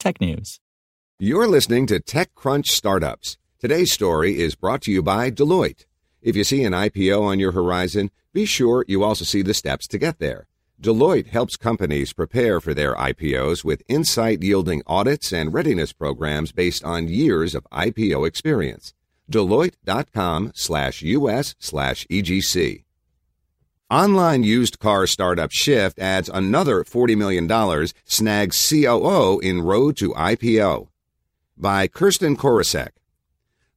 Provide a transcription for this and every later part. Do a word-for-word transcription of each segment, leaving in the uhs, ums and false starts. tech news. You're listening to TechCrunch Startups. Today's story is brought to you by Deloitte. If you see an I P O on your horizon, be sure you also see the steps to get there. Deloitte helps companies prepare for their I P Os with insight-yielding audits and readiness programs based on years of I P O experience. Deloitte dot com slash U S slash E G C. Online used car startup Shift adds another forty million dollars, snags C O O in road to I P O. By Kirsten Korosek.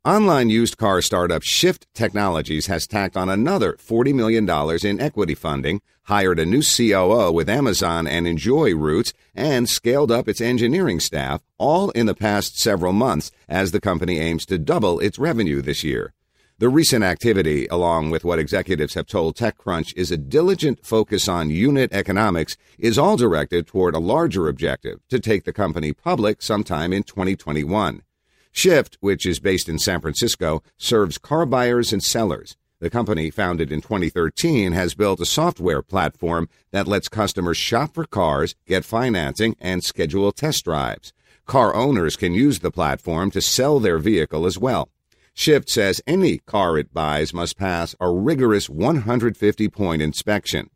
Online used car startup Shift Technologies has tacked on another forty million dollars in equity funding, hired a new C O O with Amazon and Enjoy roots, and scaled up its engineering staff, all in the past several months as the company aims to double its revenue this year. The recent activity, along with what executives have told TechCrunch is a diligent focus on unit economics, is all directed toward a larger objective to take the company public sometime in twenty twenty-one. Shift, which is based in San Francisco, serves car buyers and sellers. The company, founded in twenty thirteen, has built a software platform that lets customers shop for cars, get financing, and schedule test drives. Car owners can use the platform to sell their vehicle as well. Shift says any car it buys must pass a rigorous one hundred fifty point inspection.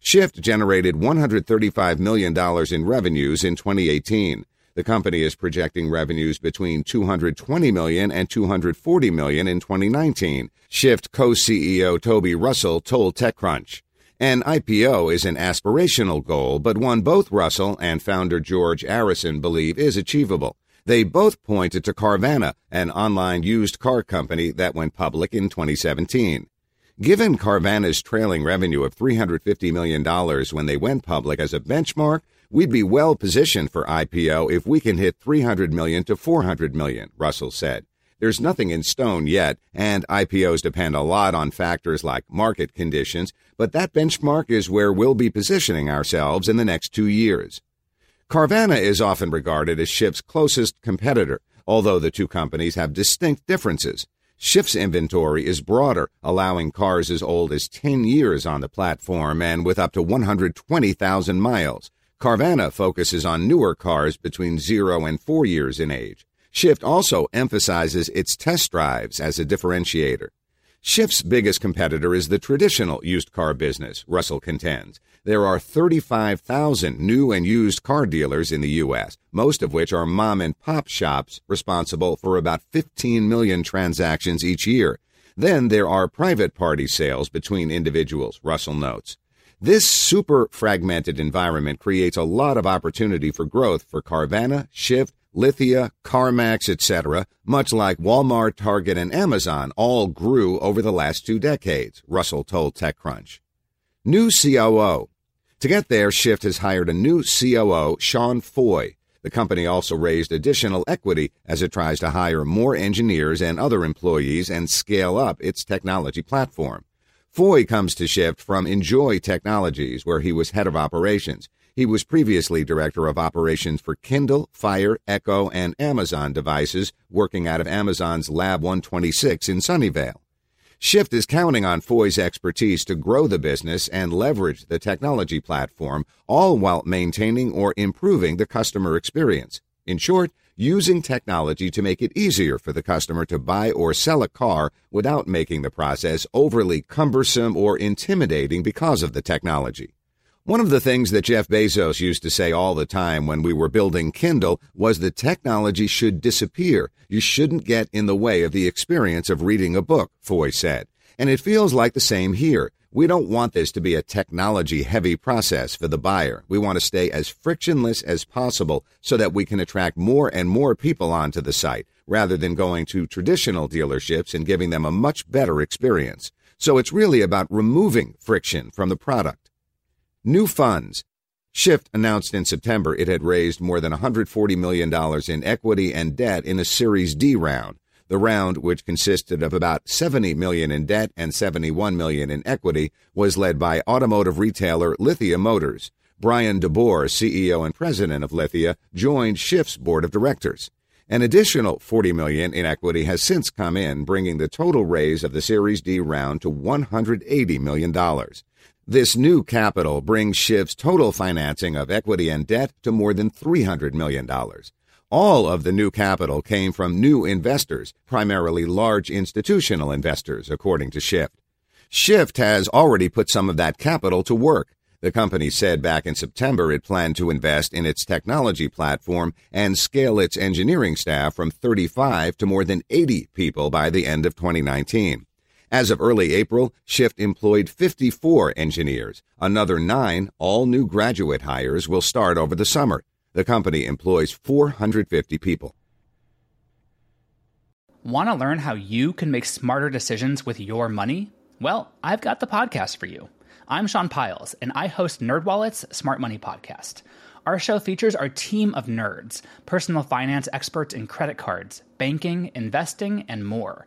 Shift generated one hundred thirty-five million dollars in revenues in twenty eighteen. The company is projecting revenues between two hundred twenty million dollars and two hundred forty million dollars in twenty nineteen, Shift co-C E O Toby Russell told TechCrunch. An I P O is an aspirational goal, but one both Russell and founder George Arison believe is achievable. They both pointed to Carvana, an online used car company that went public in twenty seventeen. Given Carvana's trailing revenue of three hundred fifty million dollars when they went public as a benchmark, we'd be well positioned for I P O if we can hit three hundred million dollars to four hundred million dollars, Russell said. There's nothing in stone yet, and I P Os depend a lot on factors like market conditions, but that benchmark is where we'll be positioning ourselves in the next two years. Carvana is often regarded as Shift's closest competitor, although the two companies have distinct differences. Shift's inventory is broader, allowing cars as old as ten years on the platform and with up to one hundred twenty thousand miles. Carvana focuses on newer cars between zero and four years in age. Shift also emphasizes its test drives as a differentiator. Shift's biggest competitor is the traditional used car business, Russell contends. There are thirty-five thousand new and used car dealers in the U S, most of which are mom-and-pop shops responsible for about fifteen million transactions each year. Then there are private party sales between individuals, Russell notes. This super-fragmented environment creates a lot of opportunity for growth for Carvana, Shift, Lithia, CarMax, et cetera, much like Walmart, Target, and Amazon all grew over the last two decades, Russell told TechCrunch. New C O O. To get there, Shift has hired a new C O O, Sean Foy. The company also raised additional equity as it tries to hire more engineers and other employees and scale up its technology platform. Foy comes to Shift from Enjoy Technologies, where he was head of operations. He was previously director of operations for Kindle, Fire, Echo, and Amazon devices, working out of Amazon's Lab one twenty-six in Sunnyvale. Shift is counting on Foy's expertise to grow the business and leverage the technology platform, all while maintaining or improving the customer experience. In short, using technology to make it easier for the customer to buy or sell a car without making the process overly cumbersome or intimidating because of the technology. One of the things that Jeff Bezos used to say all the time when we were building Kindle was that technology should disappear. You shouldn't get in the way of the experience of reading a book, Foy said. And it feels like the same here. We don't want this to be a technology-heavy process for the buyer. We want to stay as frictionless as possible so that we can attract more and more people onto the site, rather than going to traditional dealerships and giving them a much better experience. So it's really about removing friction from the product. New funds. Shift announced in September it had raised more than one hundred forty million dollars in equity and debt in a Series D round. The round, which consisted of about seventy million dollars in debt and seventy-one million dollars in equity, was led by automotive retailer Lithia Motors. Brian DeBoer, C E O and president of Lithia, joined Shift's board of directors. An additional forty million dollars in equity has since come in, bringing the total raise of the Series D round to one hundred eighty million dollars. This new capital brings Shift's total financing of equity and debt to more than three hundred million dollars. All of the new capital came from new investors, primarily large institutional investors, according to Shift. Shift has already put some of that capital to work. The company said back in September it planned to invest in its technology platform and scale its engineering staff from thirty-five to more than eighty people by the end of twenty nineteen. As of early April, Shift employed fifty-four engineers. Another nine, all new graduate hires, will start over the summer. The company employs four hundred fifty people. Want to learn how you can make smarter decisions with your money? Well, I've got the podcast for you. I'm Sean Piles, and I host NerdWallet's Smart Money Podcast. Our show features our team of nerds, personal finance experts in credit cards, banking, investing, and more.